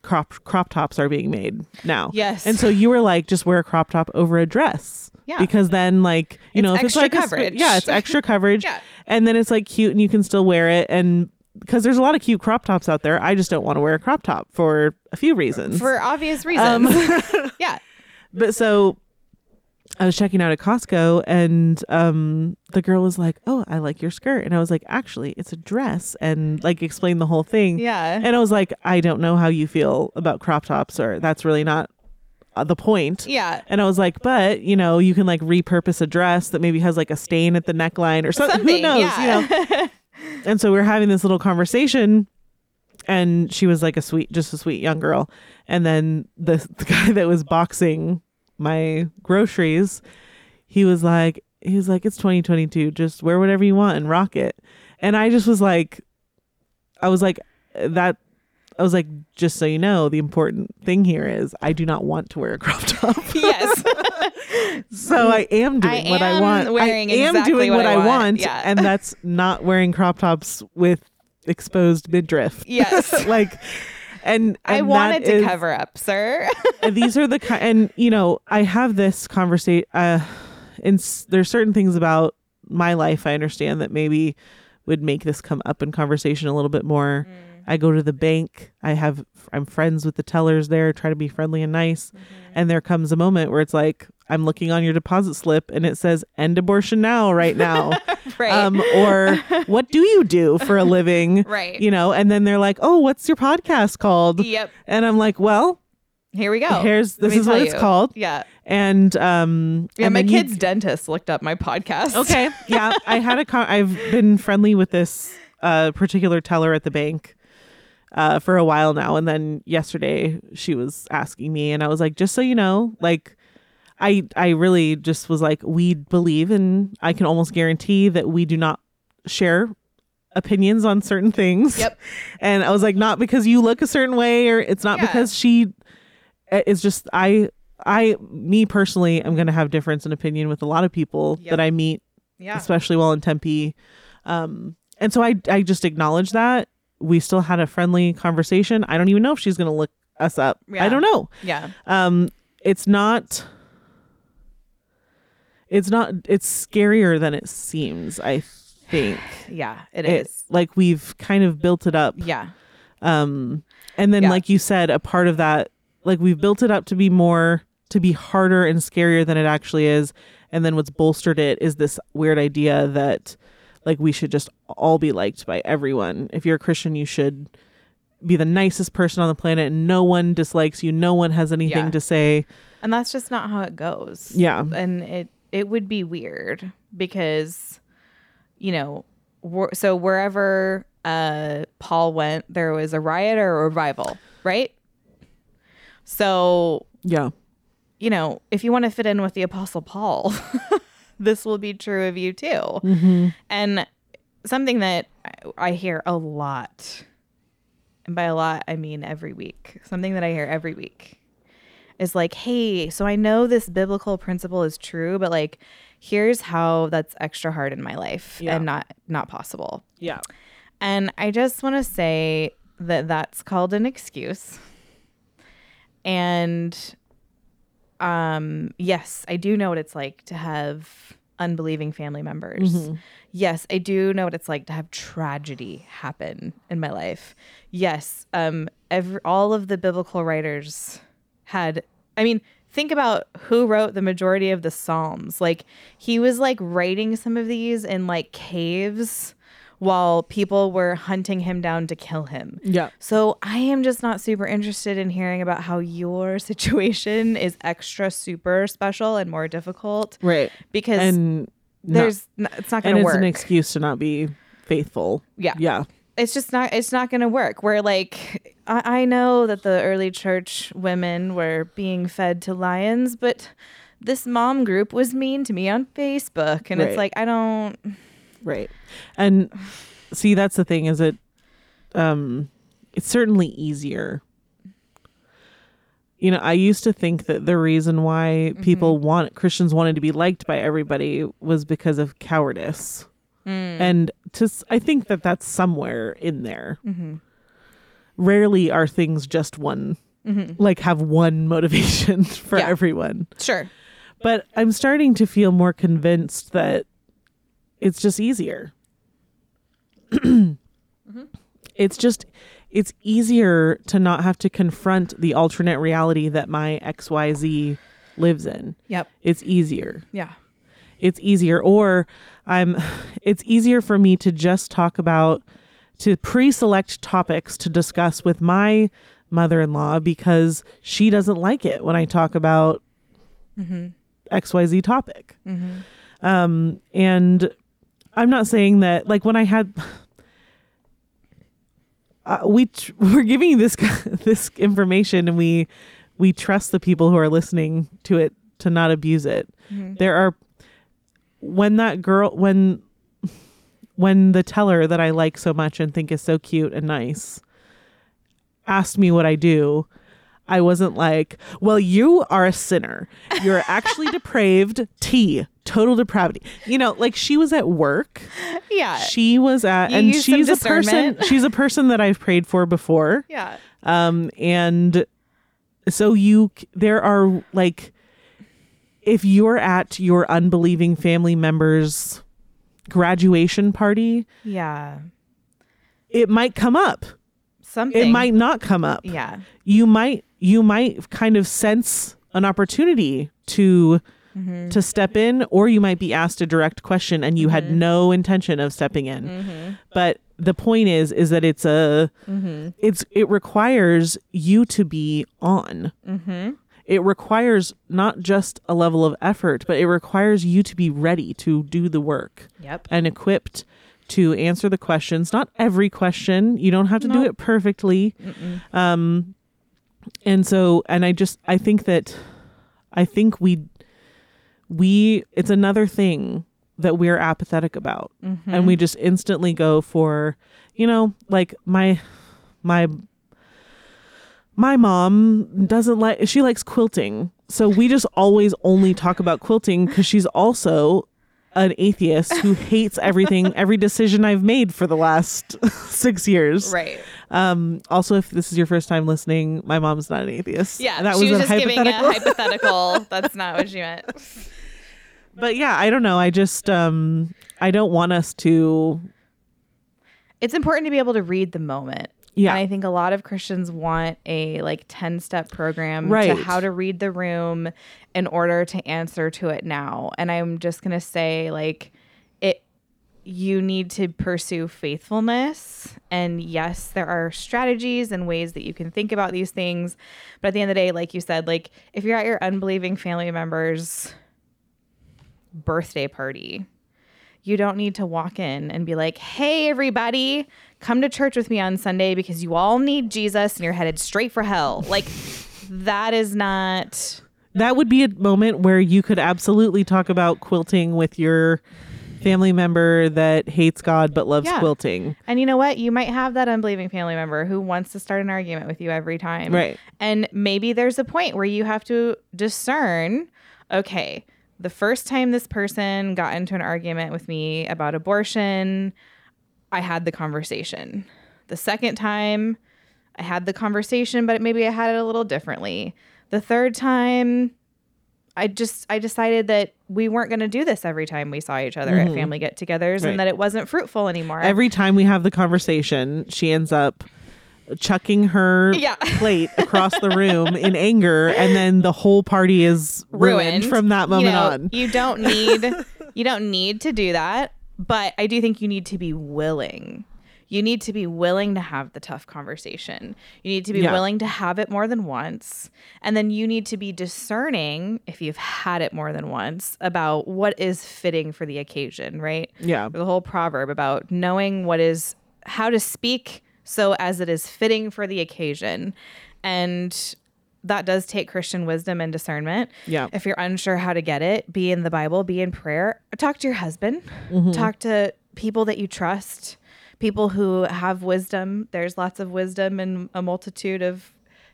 crop crop tops are being made now. Yes. And so you were like, just wear a crop top over a dress. Yeah. Because then like, you it's know, if it's like, coverage. A, yeah, it's extra coverage. yeah. And then it's like cute and you can still wear it. And because there's a lot of cute crop tops out there. I just don't want to wear a crop top for a few reasons. For obvious reasons. Um, yeah. But so I was checking out at Costco and um, the girl was like, oh, I like your skirt. And I was like, actually, it's a dress, and like explained the whole thing. Yeah. And I was like, I don't know how you feel about crop tops, or that's really not uh, the point. Yeah. And I was like, but, you know, you can like repurpose a dress that maybe has like a stain at the neckline or something. something Who knows? Yeah. You know? And so we were having this little conversation. And she was like a sweet, just a sweet young girl. And then the, the guy that was boxing my groceries, he was like he was like it's twenty twenty-two, just wear whatever you want and rock it. And I just was like I was like that I was like just so you know, the important thing here is I do not want to wear a crop top. Yes. So I am doing I what am I want wearing I am exactly doing what, what I want, want yeah. And that's not wearing crop tops with exposed midriff. Yes. Like And, and I wanted to is, cover up, sir. These are the kind, and you know, I have this conversation. Uh, and s- there's certain things about my life I understand that maybe would make this come up in conversation a little bit more. Mm. I go to the bank. I have, I'm friends with the tellers there. Try to be friendly and nice. Mm-hmm. And there comes a moment where it's like, I'm looking on your deposit slip and it says end abortion now right now. Right. Um, or what do you do for a living? Right. You know, and then they're like, oh, what's your podcast called? Yep. And I'm like, well, here we go. Here's this is what you. It's called. Yeah. And um yeah, and my kid's you... dentist looked up my podcast. Okay. Yeah. I had a con- I've been friendly with this uh, particular teller at the bank uh, for a while now. And then yesterday she was asking me and I was like, just so you know, like I, I really just was like, we believe, and I can almost guarantee that we do not share opinions on certain things. Yep. And I was like, not because you look a certain way, or it's not yeah. because she it's just I I me personally, I'm going to have difference in opinion with a lot of people yep. that I meet, yeah. especially while in Tempe. Um, and so I, I just acknowledge that. We still had a friendly conversation. I don't even know if she's going to look us up. Yeah. I don't know. Yeah. Um, it's not. It's not, it's scarier than it seems, I think. Yeah, it, it is. Like we've kind of built it up. Yeah. Um, and then yeah. like you said, a part of that, like we've built it up to be more, to be harder and scarier than it actually is. And then what's bolstered it is this weird idea that like we should just all be liked by everyone. If you're a Christian, you should be the nicest person on the planet and no one dislikes you. No one has anything yeah. to say. And that's just not how it goes. Yeah. And it, It would be weird because, you know, wh- so wherever uh, Paul went, there was a riot or a revival, right? So, yeah, you know, if you want to fit in with the Apostle Paul, this will be true of you too. Mm-hmm. And something that I hear a lot, and by a lot, I mean every week, something that I hear every week. Is like, hey, so I know this biblical principle is true, but like, here's how that's extra hard in my life yeah. and not not possible. Yeah. And I just want to say that that's called an excuse. And um, yes, I do know what it's like to have unbelieving family members. Mm-hmm. Yes, I do know what it's like to have tragedy happen in my life. Yes, um, every, all of the biblical writers... had, I mean, think about who wrote the majority of the Psalms. Like he was like writing some of these in like caves while people were hunting him down to kill him. Yeah. So I am just not super interested in hearing about how your situation is extra super special and more difficult. Right. Because and there's, not, n- it's not going to work. And it's an excuse to not be faithful. Yeah. Yeah. It's just not, it's not going to work. We're like, I, I know that the early church women were being fed to lions, but this mom group was mean to me on Facebook. And right. It's like, I don't. Right. And see, that's the thing, is it, um, it's certainly easier. You know, I used to think that the reason why mm-hmm. people want, Christians wanted to be liked by everybody was because of cowardice. Mm. And to, I think that that's somewhere in there. Mm-hmm. Rarely are things just one, mm-hmm. like have one motivation for yeah. everyone. Sure. But I'm starting to feel more convinced that it's just easier. mm-hmm. It's just... It's easier to not have to confront the alternate reality that my X Y Z lives in. Yep. It's easier. Yeah. It's easier. Or I'm, it's easier for me to just talk about, to pre-select topics to discuss with my mother-in-law because she doesn't like it when I talk about mm-hmm. X Y Z topic. Mm-hmm. Um, and I'm not saying that, like when I had... Uh, we tr- we're giving you this this information, and we we trust the people who are listening to it to not abuse it. Mm-hmm. There are when that girl when when the teller that I like so much and think is so cute and nice asked me what I do, I wasn't like, well, you are a sinner. You're actually depraved. T. Total depravity. You know, like she was at work. Yeah. She was at, you and she's a person, she's a person that I've prayed for before. Yeah. Um, and so you, there are like, if you're at your unbelieving family member's graduation party. Yeah. It might come up. Something. It might not come up. Yeah. You might, you might kind of sense an opportunity to, Mm-hmm. to step in, or you might be asked a direct question and you mm-hmm. had no intention of stepping in. Mm-hmm. But the point is, is that it's a, mm-hmm. it's, it requires you to be on. Mm-hmm. It requires not just a level of effort, but it requires you to be ready to do the work yep. and equipped to answer the questions. Not every question. You don't have to no. do it perfectly. Mm-mm. Um, and so, and I just, I think that, I think we, We it's another thing that we're apathetic about, mm-hmm. and we just instantly go for, you know, like my my my mom doesn't like, she likes quilting, so we just always only talk about quilting because she's also an atheist who hates everything, every decision I've made for the last six years. Right. Um, also, if this is your first time listening, my mom's not an atheist. Yeah, that she was, was just giving a hypothetical. That's not what she meant. But yeah, I don't know. I just, um, I don't want us to. It's important to be able to read the moment. Yeah. And I think a lot of Christians want a like ten-step program right. to how to read the room in order to answer to it now. And I'm just going to say, like, it, you need to pursue faithfulness. And yes, there are strategies and ways that you can think about these things. But at the end of the day, like you said, like if you're at your unbelieving family member's birthday party, you don't need to walk in and be like, hey, everybody, come to church with me on Sunday because you all need Jesus and you're headed straight for hell. Like, that is not... That would be a moment where you could absolutely talk about quilting with your family member that hates God but loves yeah. quilting. And you know what? You might have that unbelieving family member who wants to start an argument with you every time. Right. And maybe there's a point where you have to discern, okay, the first time this person got into an argument with me about abortion, I had the conversation. The second time, I had the conversation, but maybe I had it a little differently. The third time, I just I decided that we weren't going to do this every time we saw each other mm-hmm. at family get-togethers right. and that it wasn't fruitful anymore. Every time we have the conversation, she ends up chucking her yeah. plate across the room in anger, and then the whole party is ruined, ruined. From that moment you know, on. You don't need you don't need to do that, but I do think you need to be willing. You need to be willing to have the tough conversation. You need to be yeah. willing to have it more than once, and then you need to be discerning if you've had it more than once about what is fitting for the occasion, right? Yeah. The whole proverb about knowing what is how to speak so as it is fitting for the occasion. And that does take Christian wisdom and discernment. Yeah. If you're unsure how to get it, be in the Bible, be in prayer, talk to your husband, mm-hmm. talk to people that you trust, people who have wisdom. There's lots of wisdom and a multitude of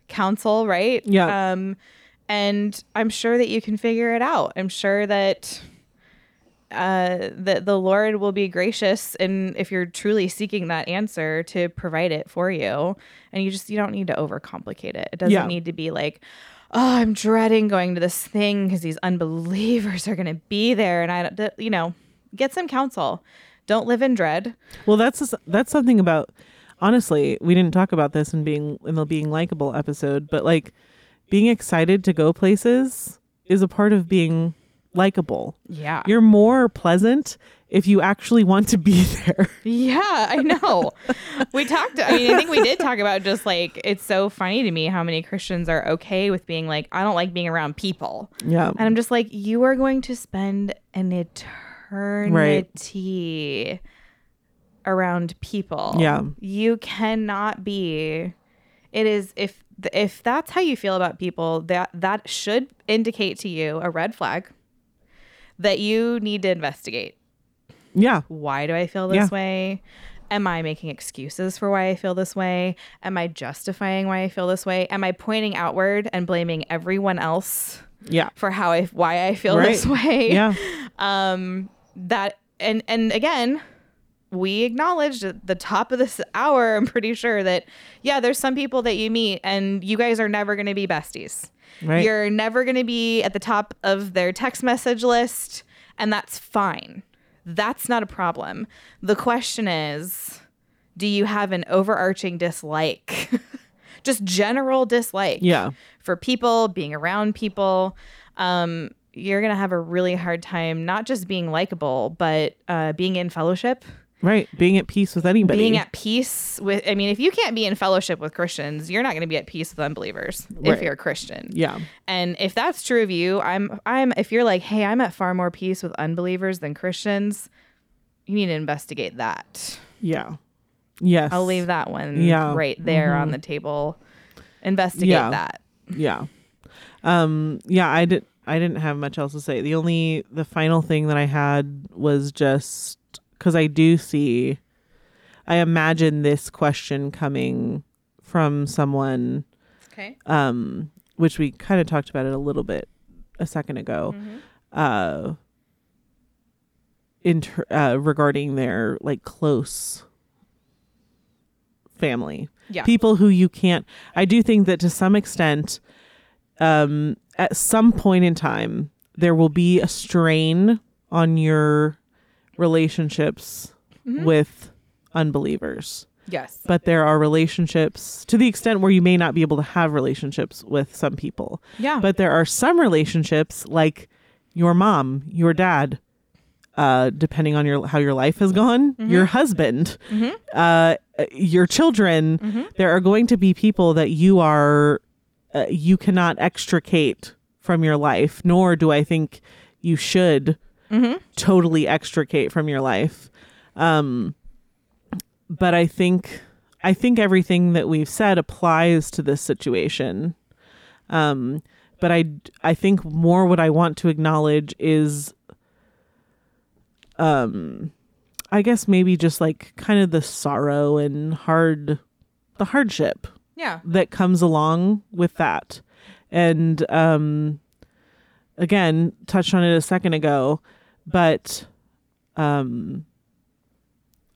counsel, right? Yeah. Um, and I'm sure that you can figure it out. I'm sure that, uh, that the Lord will be gracious. And if you're truly seeking that answer, to provide it for you, and you just, you don't need to overcomplicate it. It doesn't yeah. need to be like, oh, I'm dreading going to this thing because these unbelievers are going to be there. And I don't, you know, get some counsel. Don't live in dread. Well, that's, that's something about, honestly, we didn't talk about this in being, in the being likable episode, but like being excited to go places is a part of being likable. Yeah. You're more pleasant if you actually want to be there. Yeah, I know. We talked, I mean, I think we did talk about just like, it's so funny to me how many Christians are okay with being like, I don't like being around people. Yeah. And I'm just like, you are going to spend an eternity right. around people. Yeah. You cannot be, it is, if, if that's how you feel about people, that, that should indicate to you a red flag that you need to investigate. Yeah. Why do I feel this yeah. way? Am I making excuses for why I feel this way? Am I justifying why I feel this way? Am I pointing outward and blaming everyone else yeah. for how I, why I feel right. this way? Yeah. Um, that, and, and again, we acknowledged at the top of this hour, I'm pretty sure that, yeah, there's some people that you meet and you guys are never going to be besties. Right. You're never going to be at the top of their text message list, and that's fine. That's not a problem. The question is, do you have an overarching dislike? Just general dislike yeah. for people, being around people. Um, you're going to have a really hard time not just being likable, but uh, being in fellowship. Right. Being at peace with anybody. Being at peace with, I mean, if you can't be in fellowship with Christians, you're not going to be at peace with unbelievers right. if you're a Christian. Yeah. And if that's true of you, I'm, I'm, if you're like, hey, I'm at far more peace with unbelievers than Christians, you need to investigate that. Yeah. Yes. I'll leave that one yeah. right there mm-hmm. on the table. Investigate yeah. that. Yeah. Um, yeah. I did. I didn't have much else to say. The only, the final thing that I had was just, because I do see, I imagine this question coming from someone, okay. um, which we kind of talked about it a little bit a second ago, mm-hmm. uh, in ter- uh, regarding their like close family, yeah. people who you can't. I do think that to some extent, um, at some point in time, there will be a strain on your relationships mm-hmm. with unbelievers. Yes. But there are relationships, to the extent where you may not be able to have relationships with some people. Yeah. But there are some relationships, like your mom, your dad, uh, depending on your how your life has gone, mm-hmm. your husband, mm-hmm. uh, your children. Mm-hmm. There are going to be people that you are, uh, you cannot extricate from your life, nor do I think you should Mm-hmm. totally extricate from your life. Um, but I think, I think everything that we've said applies to this situation. Um, but I, I think more what I want to acknowledge is, um, I guess maybe just like kind of the sorrow and hard, the hardship yeah. that comes along with that. And, um, again, touched on it a second ago, but um,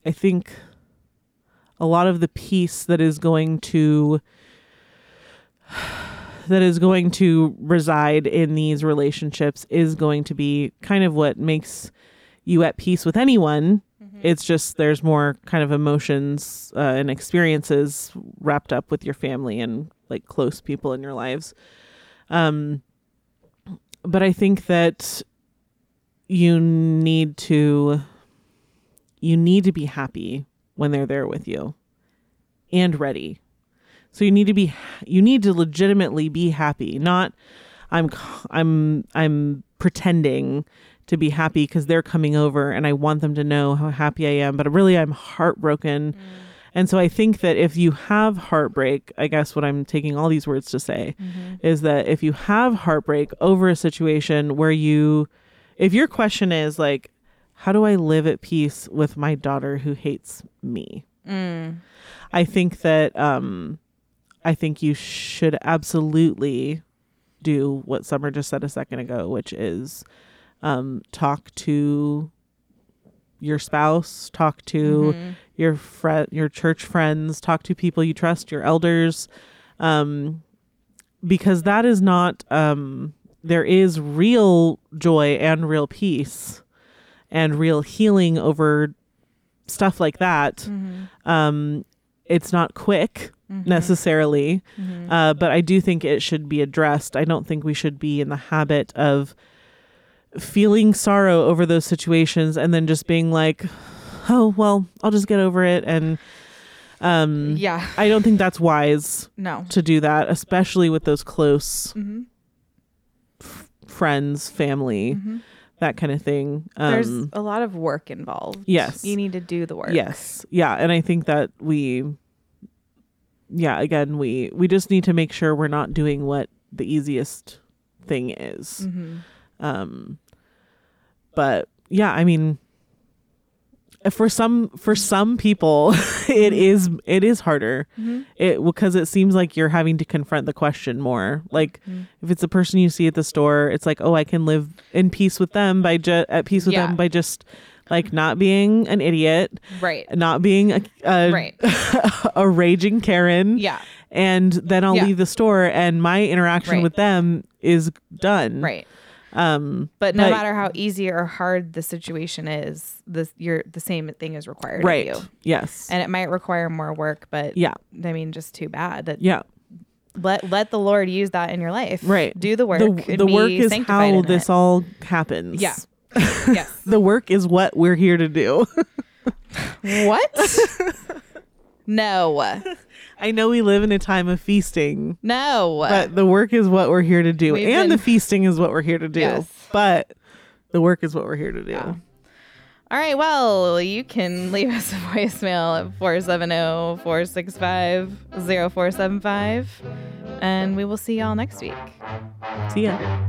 I think a lot of the peace that is going to that is going to reside in these relationships is going to be kind of what makes you at peace with anyone. Mm-hmm. It's just there's more kind of emotions uh, and experiences wrapped up with your family and like close people in your lives. Um, but I think that you need to, you need to be happy when they're there with you and ready. So you need to be, you need to legitimately be happy. Not I'm, I'm, I'm pretending to be happy because they're coming over and I want them to know how happy I am, but really I'm heartbroken. Mm. And so I think that if you have heartbreak, I guess what I'm taking all these words to say mm-hmm. is that if you have heartbreak over a situation where you, if your question is like, how do I live at peace with my daughter who hates me? Mm. I think that, um, I think you should absolutely do what Summer just said a second ago, which is um, talk to your spouse, talk to mm-hmm. your friend, your church friends, talk to people you trust, your elders, um, because that is not, um, there is real joy and real peace and real healing over stuff like that. Mm-hmm. Um, it's not quick. Mm-hmm. necessarily. Mm-hmm. Uh, but I do think it should be addressed. I don't think we should be in the habit of feeling sorrow over those situations and then just being like, oh, well, I'll just get over it. And um, yeah, I don't think that's wise no. to do that, especially with those close mm-hmm. f- friends, family, mm-hmm. that kind of thing. Um, There's a lot of work involved. Yes. You need to do the work. Yes. Yeah. And I think that we... yeah, again, we, we just need to make sure we're not doing what the easiest thing is. Mm-hmm. Um, but yeah, I mean, for some, for some people, it is, it is harder. Mm-hmm. It, because it seems like you're having to confront the question more. Like mm-hmm. if it's a person you see at the store, it's like, oh, I can live in peace with them by just at peace with yeah. them by just like not being an idiot, right? Not being a a, right. a raging Karen, yeah. And then I'll yeah. leave the store, and my interaction right. with them is done, right? Um, but no but, matter how easy or hard the situation is, the you're the same thing is required, right? Of you. Yes, and it might require more work, but yeah, I mean, just too bad that yeah. Let let the Lord use that in your life, right? Do the work. The, the work is how this it. all happens. Yeah. Yes. The work is what we're here to do. What? No. I know we live in a time of feasting. No. But the work is what we're here to do. We've and been... the feasting is what we're here to do. Yes. But the work is what we're here to do. Yeah. All right. Well, you can leave us a voicemail at four seven zero, four six five, zero four seven five. And we will see y'all next week. See ya.